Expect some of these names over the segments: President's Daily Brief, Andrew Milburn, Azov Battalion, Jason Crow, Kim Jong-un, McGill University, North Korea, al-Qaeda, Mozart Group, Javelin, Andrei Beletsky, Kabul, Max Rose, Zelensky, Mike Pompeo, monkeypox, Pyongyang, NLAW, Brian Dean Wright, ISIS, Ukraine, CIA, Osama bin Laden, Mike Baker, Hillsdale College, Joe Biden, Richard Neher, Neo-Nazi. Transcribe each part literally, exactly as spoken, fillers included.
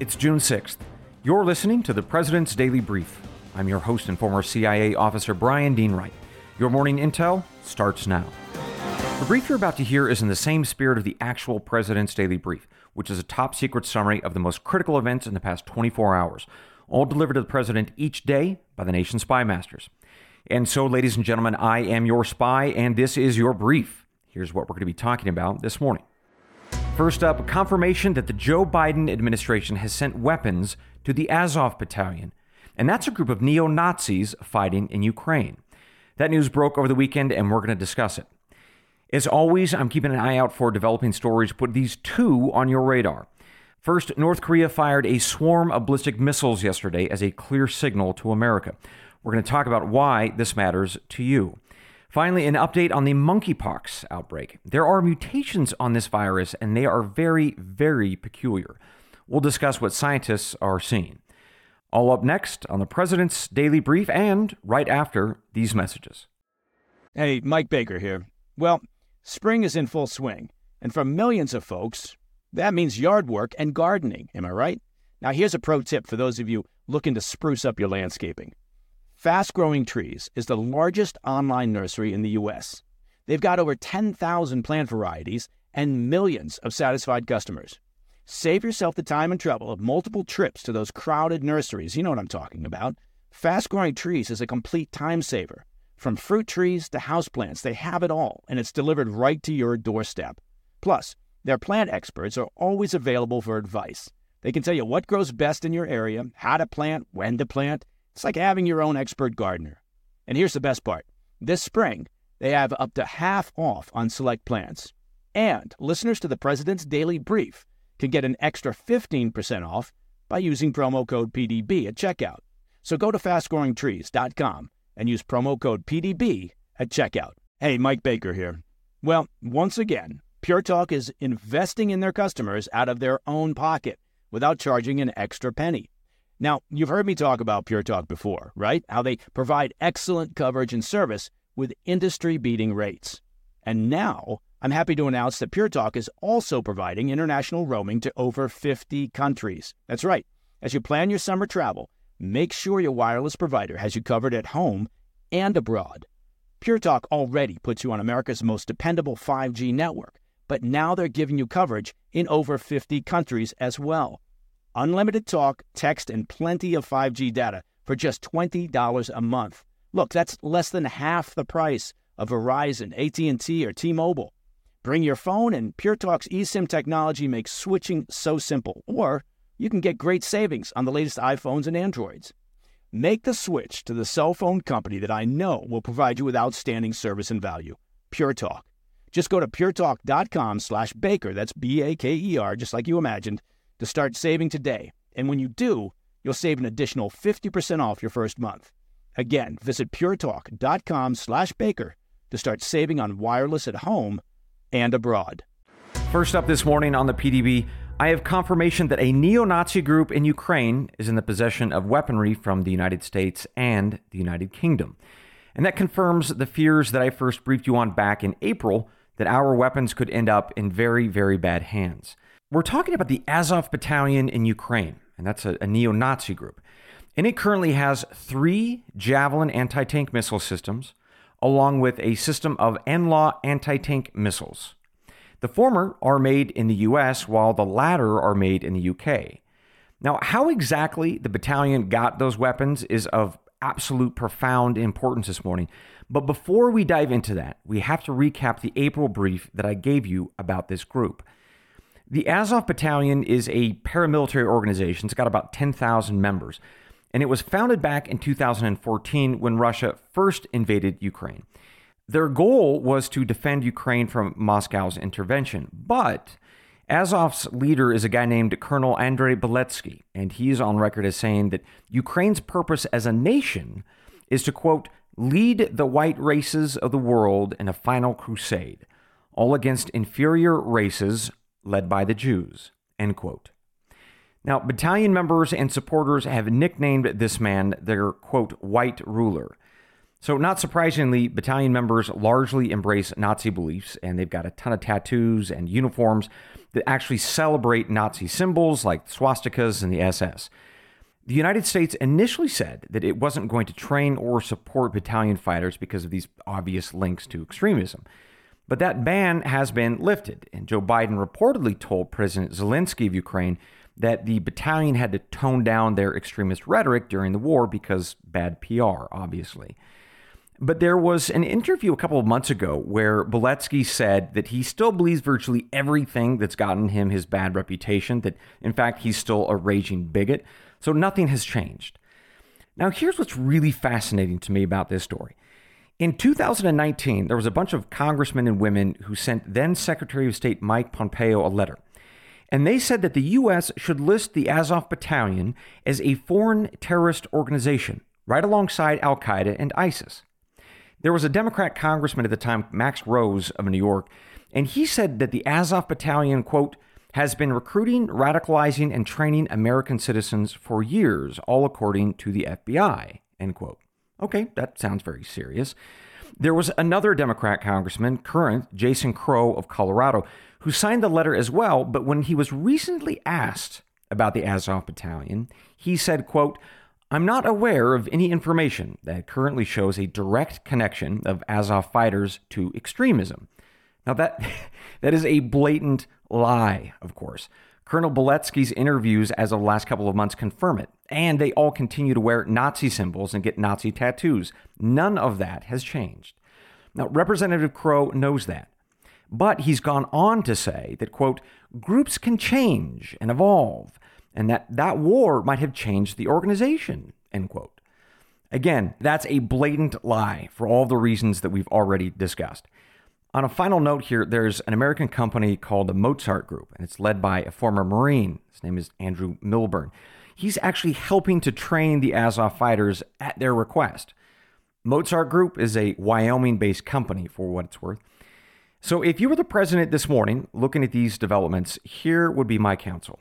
It's June sixth. You're listening to the President's Daily Brief. I'm your host and former C I A officer Brian Dean Wright. Your morning intel starts now. The brief you're about to hear is in the same spirit of the actual President's Daily Brief, which is a top-secret summary of the most critical events in the past twenty-four hours, all delivered to the President each day by the nation's spy masters. And so, ladies and gentlemen, I am your spy, and this is your brief. Here's what we're going to be talking about this morning. First up, confirmation that the Joe Biden administration has sent weapons to the Azov Battalion, and that's a group of neo-Nazis fighting in Ukraine. That news broke over the weekend, and we're going to discuss it. As always, I'm keeping an eye out for developing stories. Put these two on your radar. First, North Korea fired a swarm of ballistic missiles yesterday as a clear signal to America. We're going to talk about why this matters to you. Finally, an update on the monkeypox outbreak. There are mutations on this virus, and they are very, very peculiar. We'll discuss what scientists are seeing. All up next on the President's Daily Brief and right after these messages. Hey, Mike Baker here. Well, spring is in full swing, and for millions of folks, that means yard work and gardening, am I right? Now, here's a pro tip for those of you looking to spruce up your landscaping. Fast Growing Trees is the largest online nursery in the U S. They've got over ten thousand plant varieties and millions of satisfied customers. Save yourself the time and trouble of multiple trips to those crowded nurseries. You know what I'm talking about. Fast Growing Trees is a complete time saver. From fruit trees to houseplants, they have it all, and it's delivered right to your doorstep. Plus, their plant experts are always available for advice. They can tell you what grows best in your area, how to plant, when to plant. It's like having your own expert gardener. And here's the best part. This spring, they have up to half off on select plants. And listeners to the President's Daily Brief can get an extra fifteen percent off by using promo code P D B at checkout. So go to fast growing trees dot com and use promo code P D B at checkout. Hey, Mike Baker here. Well, once again, Pure Talk is investing in their customers out of their own pocket without charging an extra penny. Now, you've heard me talk about Pure Talk before, right? How they provide excellent coverage and service with industry-beating rates. And now, I'm happy to announce that Pure Talk is also providing international roaming to over fifty countries. That's right. As you plan your summer travel, make sure your wireless provider has you covered at home and abroad. Pure Talk already puts you on America's most dependable five G network, but now they're giving you coverage in over fifty countries as well. Unlimited talk, text, and plenty of five G data for just twenty dollars a month. Look, that's less than half the price of Verizon, A T and T, or T-Mobile. Bring your phone, and Pure Talk's eSIM technology makes switching so simple. Or you can get great savings on the latest iPhones and Androids. Make the switch to the cell phone company that I know will provide you with outstanding service and value, Pure Talk. Just go to pure talk dot com slash baker, that's B A K E R, just like you imagined, to start saving today. And when you do, you'll save an additional fifty percent off your first month. Again, visit pure talk dot com slash baker to start saving on wireless at home and abroad. First up this morning on the P D B, I have confirmation that a neo-Nazi group in Ukraine is in the possession of weaponry from the United States and the United Kingdom. And that confirms the fears that I first briefed you on back in April, that our weapons could end up in very, very bad hands. We're talking about the Azov Battalion in Ukraine, and that's a, a neo-Nazi group. And it currently has three Javelin anti-tank missile systems, along with a system of N L A W anti-tank missiles. The former are made in the U S, while the latter are made in the U K. Now, how exactly the battalion got those weapons is of absolute profound importance this morning. But before we dive into that, we have to recap the April brief that I gave you about this group. The Azov Battalion is a paramilitary organization. It's got about ten thousand members, and it was founded back in two thousand fourteen when Russia first invaded Ukraine. Their goal was to defend Ukraine from Moscow's intervention, but Azov's leader is a guy named Colonel Andrei Beletsky, and he's on record as saying that Ukraine's purpose as a nation is to, quote, lead the white races of the world in a final crusade, all against inferior races led by the Jews, end quote. Now, battalion members and supporters have nicknamed this man their, quote, white ruler. So not surprisingly, battalion members largely embrace Nazi beliefs, and they've got a ton of tattoos and uniforms that actually celebrate Nazi symbols like swastikas and the S S. The United States initially said that it wasn't going to train or support battalion fighters because of these obvious links to extremism. But that ban has been lifted, and Joe Biden reportedly told President Zelensky of Ukraine that the battalion had to tone down their extremist rhetoric during the war because bad P R, obviously. But there was an interview a couple of months ago where Beletsky said that he still believes virtually everything that's gotten him his bad reputation, that in fact, he's still a raging bigot. So nothing has changed. Now, here's what's really fascinating to me about this story. In two thousand nineteen, there was a bunch of congressmen and women who sent then Secretary of State Mike Pompeo a letter. And they said that the U S should list the Azov Battalion as a foreign terrorist organization, right alongside al-Qaeda and ISIS. There was a Democrat congressman at the time, Max Rose of New York, and he said that the Azov Battalion, quote, has been recruiting, radicalizing, and training American citizens for years, all according to the F B I, end quote. Okay, that sounds very serious. There was another Democrat congressman, current Jason Crow of Colorado, who signed the letter as well, but when he was recently asked about the Azov Battalion, he said, quote, I'm not aware of any information that currently shows a direct connection of Azov fighters to extremism. Now, that that is a blatant lie, of course. Colonel Beletsky's interviews as of the last couple of months confirm it, and they all continue to wear Nazi symbols and get Nazi tattoos. None of that has changed. Now, Representative Crow knows that, but he's gone on to say that, quote, groups can change and evolve, and that that war might have changed the organization, end quote. Again, that's a blatant lie for all the reasons that we've already discussed. On a final note here, there's an American company called the Mozart Group, and it's led by a former Marine. His name is Andrew Milburn. He's actually helping to train the Azov fighters at their request. Mozart Group is a Wyoming-based company, for what it's worth. So if you were the president this morning looking at these developments, here would be my counsel.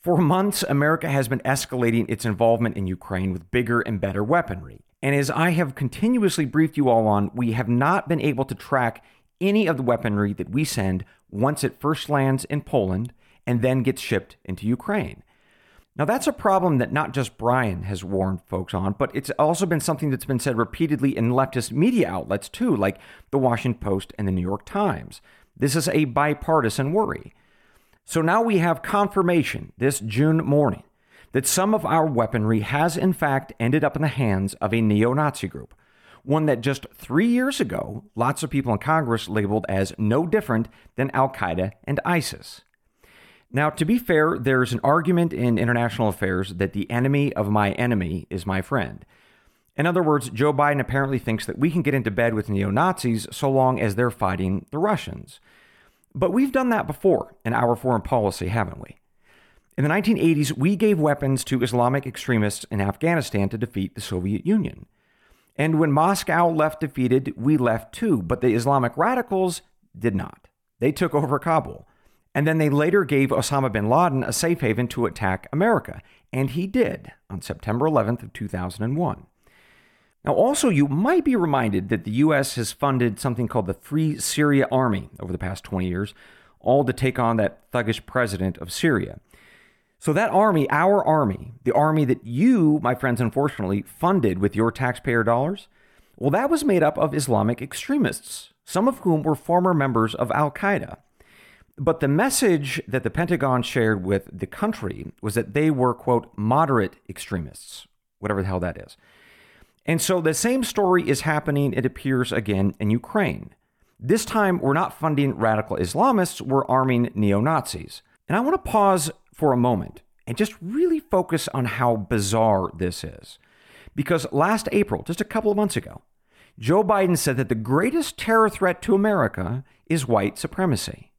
For months, America has been escalating its involvement in Ukraine with bigger and better weaponry. And as I have continuously briefed you all on, we have not been able to track any of the weaponry that we send once it first lands in Poland and then gets shipped into Ukraine. Now, that's a problem that not just Brian has warned folks on, but it's also been something that's been said repeatedly in leftist media outlets too, like the Washington Post and the New York Times. This is a bipartisan worry. So now we have confirmation this June morning that some of our weaponry has in fact ended up in the hands of a neo-Nazi group, one that just three years ago, lots of people in Congress labeled as no different than al-Qaeda and ISIS. Now, to be fair, there's an argument in international affairs that the enemy of my enemy is my friend. In other words, Joe Biden apparently thinks that we can get into bed with neo-Nazis so long as they're fighting the Russians. But we've done that before in our foreign policy, haven't we? In the nineteen eighties, we gave weapons to Islamic extremists in Afghanistan to defeat the Soviet Union. And when Moscow left defeated, we left too, but the Islamic radicals did not. They took over Kabul. And then they later gave Osama bin Laden a safe haven to attack America. And he did on September eleventh of two thousand one. Now, also, you might be reminded that the U S has funded something called the Free Syria Army over the past twenty years, all to take on that thuggish president of Syria. So that army, our army, the army that you, my friends, unfortunately, funded with your taxpayer dollars, well, that was made up of Islamic extremists, some of whom were former members of al-Qaeda. But the message that the Pentagon shared with the country was that they were, quote, moderate extremists, whatever the hell that is. And so the same story is happening, it appears, again in Ukraine. This time, we're not funding radical Islamists, we're arming neo-Nazis. And I want to pause for a moment and just really focus on how bizarre this is. Because last April, just a couple of months ago, Joe Biden said that the greatest terror threat to America is white supremacy.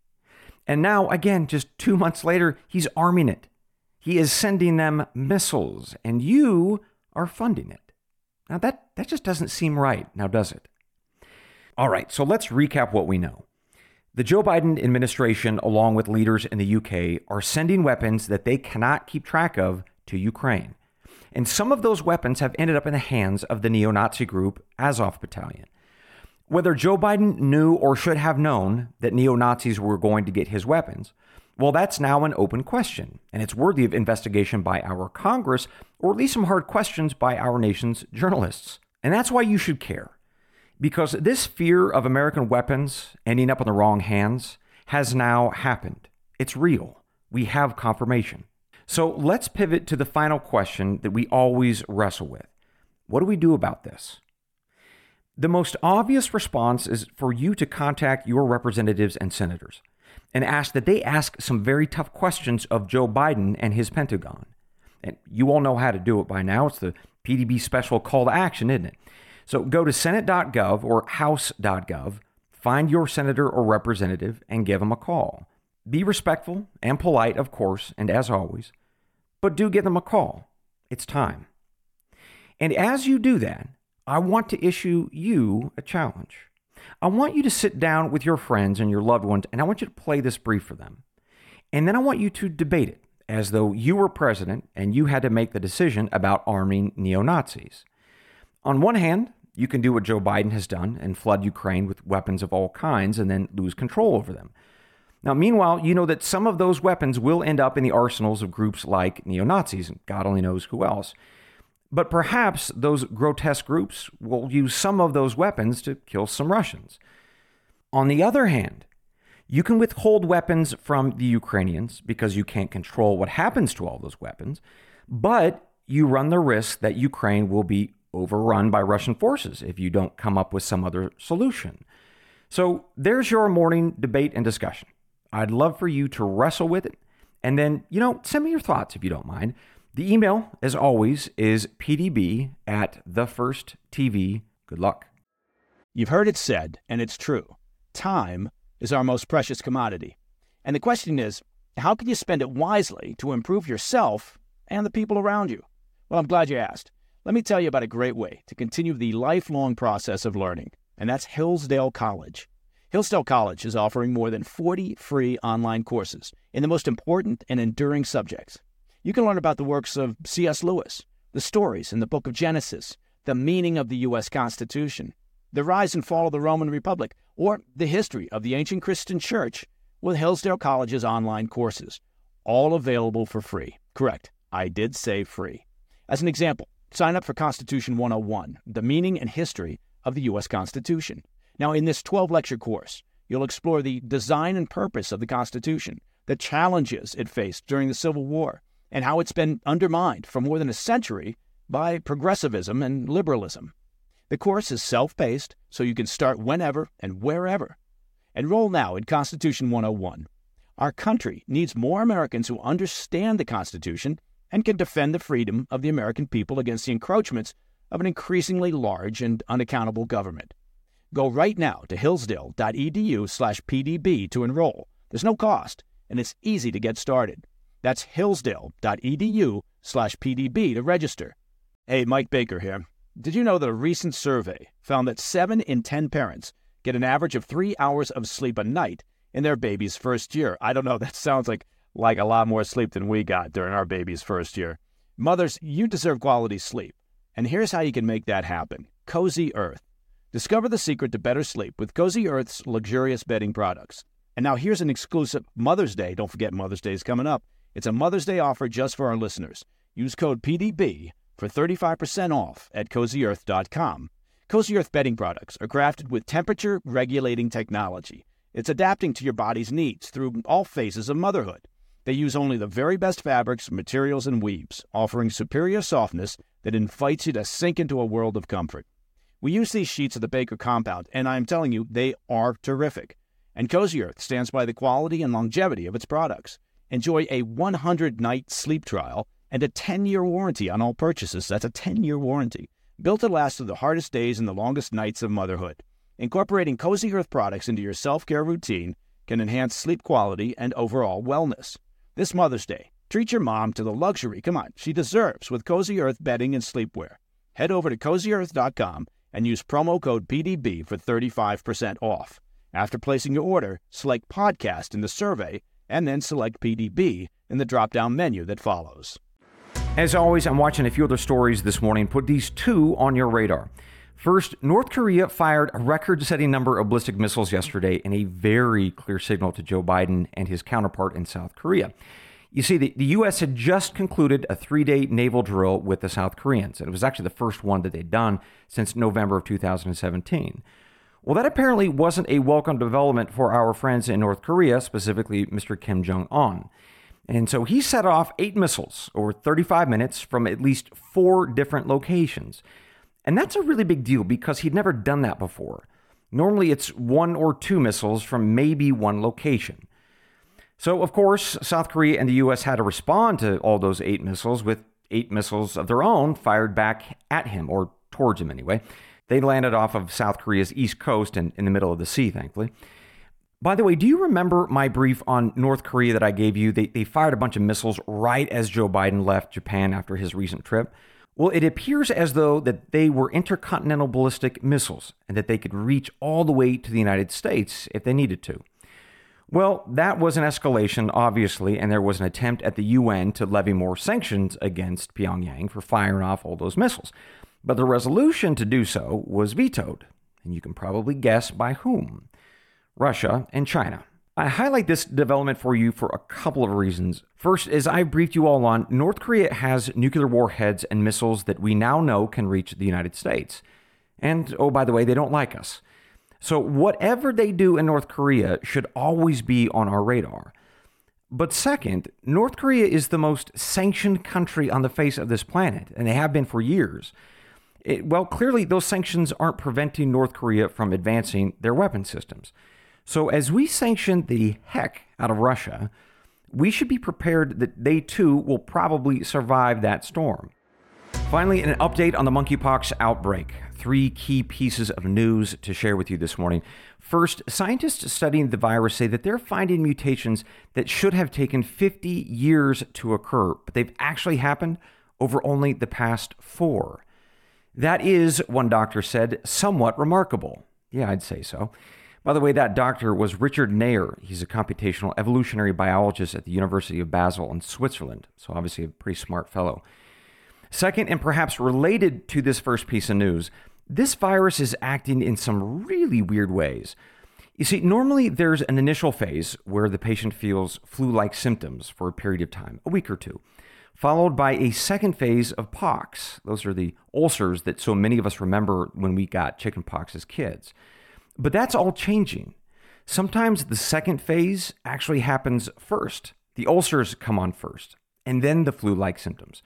And now, again, just two months later, he's arming it. He is sending them missiles, and you are funding it. Now, that, that just doesn't seem right, now does it? All right, so let's recap what we know. The Joe Biden administration, along with leaders in the U K, are sending weapons that they cannot keep track of to Ukraine. And some of those weapons have ended up in the hands of the neo-Nazi group Azov Battalion. Whether Joe Biden knew or should have known that neo-Nazis were going to get his weapons, well, that's now an open question, and it's worthy of investigation by our Congress, or at least some hard questions by our nation's journalists. And that's why you should care, because this fear of American weapons ending up in the wrong hands has now happened. It's real. We have confirmation. So let's pivot to the final question that we always wrestle with. What do we do about this? The most obvious response is for you to contact your representatives and senators and ask that they ask some very tough questions of Joe Biden and his Pentagon. And you all know how to do it by now. It's the P D B special call to action, isn't it? So go to senate dot gov or house dot gov, find your senator or representative and give them a call. Be respectful and polite, of course, and as always, but do give them a call. It's time. And as you do that, I want to issue you a challenge. I want you to sit down with your friends and your loved ones, and I want you to play this brief for them. And then I want you to debate it as though you were president and you had to make the decision about arming neo-Nazis. On one hand, you can do what Joe Biden has done and flood Ukraine with weapons of all kinds and then lose control over them. Now, meanwhile, you know that some of those weapons will end up in the arsenals of groups like neo-Nazis and God only knows who else. But perhaps those grotesque groups will use some of those weapons to kill some Russians. On the other hand, you can withhold weapons from the Ukrainians because you can't control what happens to all those weapons, but you run the risk that Ukraine will be overrun by Russian forces if you don't come up with some other solution. So there's your morning debate and discussion. I'd love for you to wrestle with it. And then, you know, send me your thoughts if you don't mind. The email, as always, is p d b at the first t v. Good luck. You've heard it said, and it's true. Time is our most precious commodity. And the question is, how can you spend it wisely to improve yourself and the people around you? Well, I'm glad you asked. Let me tell you about a great way to continue the lifelong process of learning, and that's Hillsdale College. Hillsdale College is offering more than forty free online courses in the most important and enduring subjects. You can learn about the works of C S Lewis, the stories in the book of Genesis, the meaning of the U S Constitution, the rise and fall of the Roman Republic, or the history of the ancient Christian church with Hillsdale College's online courses, all available for free. Correct, I did say free. As an example, sign up for Constitution one oh one, the meaning and history of the U S Constitution. Now, in this twelve lecture course, you'll explore the design and purpose of the Constitution, the challenges it faced during the Civil War, and how it's been undermined for more than a century by progressivism and liberalism. The course is self-paced, so you can start whenever and wherever. Enroll now in Constitution one oh one. Our country needs more Americans who understand the Constitution and can defend the freedom of the American people against the encroachments of an increasingly large and unaccountable government. Go right now to hillsdale dot e d u slash p d b to enroll. There's no cost, and it's easy to get started. That's hillsdale dot e d u slash p d b to register. Hey, Mike Baker here. Did you know that a recent survey found that seven in ten parents get an average of three hours of sleep a night in their baby's first year? I don't know, that sounds like, like a lot more sleep than we got during our baby's first year. Mothers, you deserve quality sleep. And here's how you can make that happen. Cozy Earth. Discover the secret to better sleep with Cozy Earth's luxurious bedding products. And now here's an exclusive Mother's Day. Don't forget Mother's Day is coming up. It's a Mother's Day offer just for our listeners. Use code P D B for thirty-five percent off at cozy earth dot com. Cozy Earth bedding products are crafted with temperature-regulating technology. It's adapting to your body's needs through all phases of motherhood. They use only the very best fabrics, materials, and weaves, offering superior softness that invites you to sink into a world of comfort. We use these sheets of the Baker compound, and I'm telling you, they are terrific. And Cozy Earth stands by the quality and longevity of its products. Enjoy a one hundred night sleep trial and a ten year warranty on all purchases. That's a ten year warranty. Built to last through the hardest days and the longest nights of motherhood. Incorporating Cozy Earth products into your self-care routine can enhance sleep quality and overall wellness. This Mother's Day, treat your mom to the luxury, come on, she deserves with Cozy Earth bedding and sleepwear. Head over to cozy earth dot com and use promo code P D B for thirty-five percent off. After placing your order, select podcast in the survey and then select P D B in the drop-down menu that follows. As always, I'm watching a few other stories this morning. Put these two on your radar. First, North Korea fired a record-setting number of ballistic missiles yesterday in a very clear signal to Joe Biden and his counterpart in South Korea. You see, the, the U S had just concluded a three-day naval drill with the South Koreans, and it was actually the first one that they'd done since November of two thousand seventeen. Well, that apparently wasn't a welcome development for our friends in North Korea, specifically Mister Kim Jong-un. And so he set off eight missiles over thirty-five minutes from at least four different locations. And that's a really big deal because he'd never done that before. Normally, it's one or two missiles from maybe one location. So, of course, South Korea and the U S had to respond to all those eight missiles with eight missiles of their own fired back at him, or towards him anyway. They landed off of South Korea's east coast and in the middle of the sea, thankfully. By the way, do you remember my brief on North Korea that I gave you? They, they fired a bunch of missiles right as Joe Biden left Japan after his recent trip. Well, it appears as though that they were intercontinental ballistic missiles and that they could reach all the way to the United States if they needed to. Well, that was an escalation, obviously, and there was an attempt at the U N to levy more sanctions against Pyongyang for firing off all those missiles. But the resolution to do so was vetoed, and you can probably guess by whom. Russia and China. I highlight this development for you for a couple of reasons. First, as I briefed you all on, North Korea has nuclear warheads and missiles that we now know can reach the United States. And, oh, by the way, they don't like us. So whatever they do in North Korea should always be on our radar. But second, North Korea is the most sanctioned country on the face of this planet, and they have been for years. It, well, clearly, those sanctions aren't preventing North Korea from advancing their weapon systems. So as we sanction the heck out of Russia, we should be prepared that they too will probably survive that storm. Finally, an update on the monkeypox outbreak. Three key pieces of news to share with you this morning. First, scientists studying the virus say that they're finding mutations that should have taken fifty years to occur, but they've actually happened over only the past four. That is, one doctor said, somewhat remarkable. Yeah, I'd say so. By the way, that doctor was Richard Neher. He's a computational evolutionary biologist at the University of Basel in Switzerland, so obviously a pretty smart fellow. Second, and perhaps related to this first piece of news, this virus is acting in some really weird ways. You see, normally there's an initial phase where the patient feels flu-like symptoms for a period of time, a week or two, followed by a second phase of pox. Those are the ulcers that so many of us remember when we got chickenpox as kids. But that's all changing. Sometimes the second phase actually happens first. The ulcers come on first, and then the flu-like symptoms.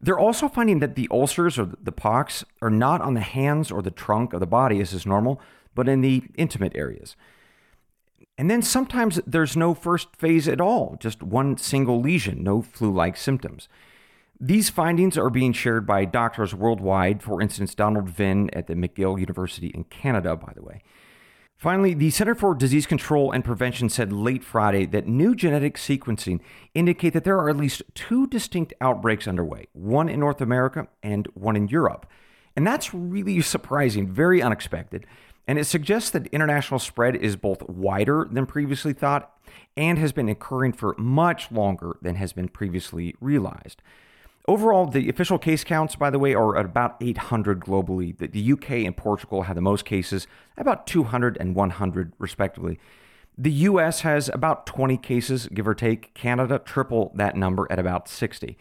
They're also finding that the ulcers or the pox are not on the hands or the trunk of the body, as is normal, but in the intimate areas. And then sometimes there's no first phase at all, just one single lesion, no flu-like symptoms. These findings are being shared by doctors worldwide, for instance, Donald Vinh at the McGill University in Canada, by the way. Finally, the Center for Disease Control and Prevention said late Friday that new genetic sequencing indicate that there are at least two distinct outbreaks underway, one in North America and one in Europe. And that's really surprising, very unexpected. And it suggests that international spread is both wider than previously thought and has been occurring for much longer than has been previously realized. Overall, the official case counts, by the way, are at about eight hundred globally. The U K and Portugal have the most cases, about two hundred and one hundred, respectively. The U S has about twenty cases, give or take. Canada, triple that number at about sixty.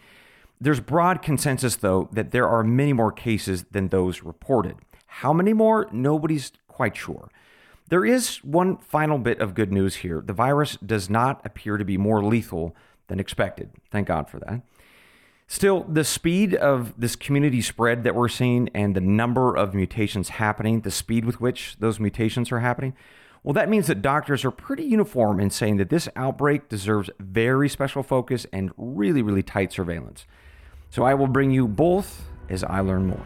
There's broad consensus, though, that there are many more cases than those reported. How many more? Nobody's quite sure. There is one final bit of good news here. The virus does not appear to be more lethal than expected. Thank God for that. Still, the speed of this community spread that we're seeing and the number of mutations happening, the speed with which those mutations are happening, well, that means that doctors are pretty uniform in saying that this outbreak deserves very special focus and really, really tight surveillance. So I will bring you both as I learn more.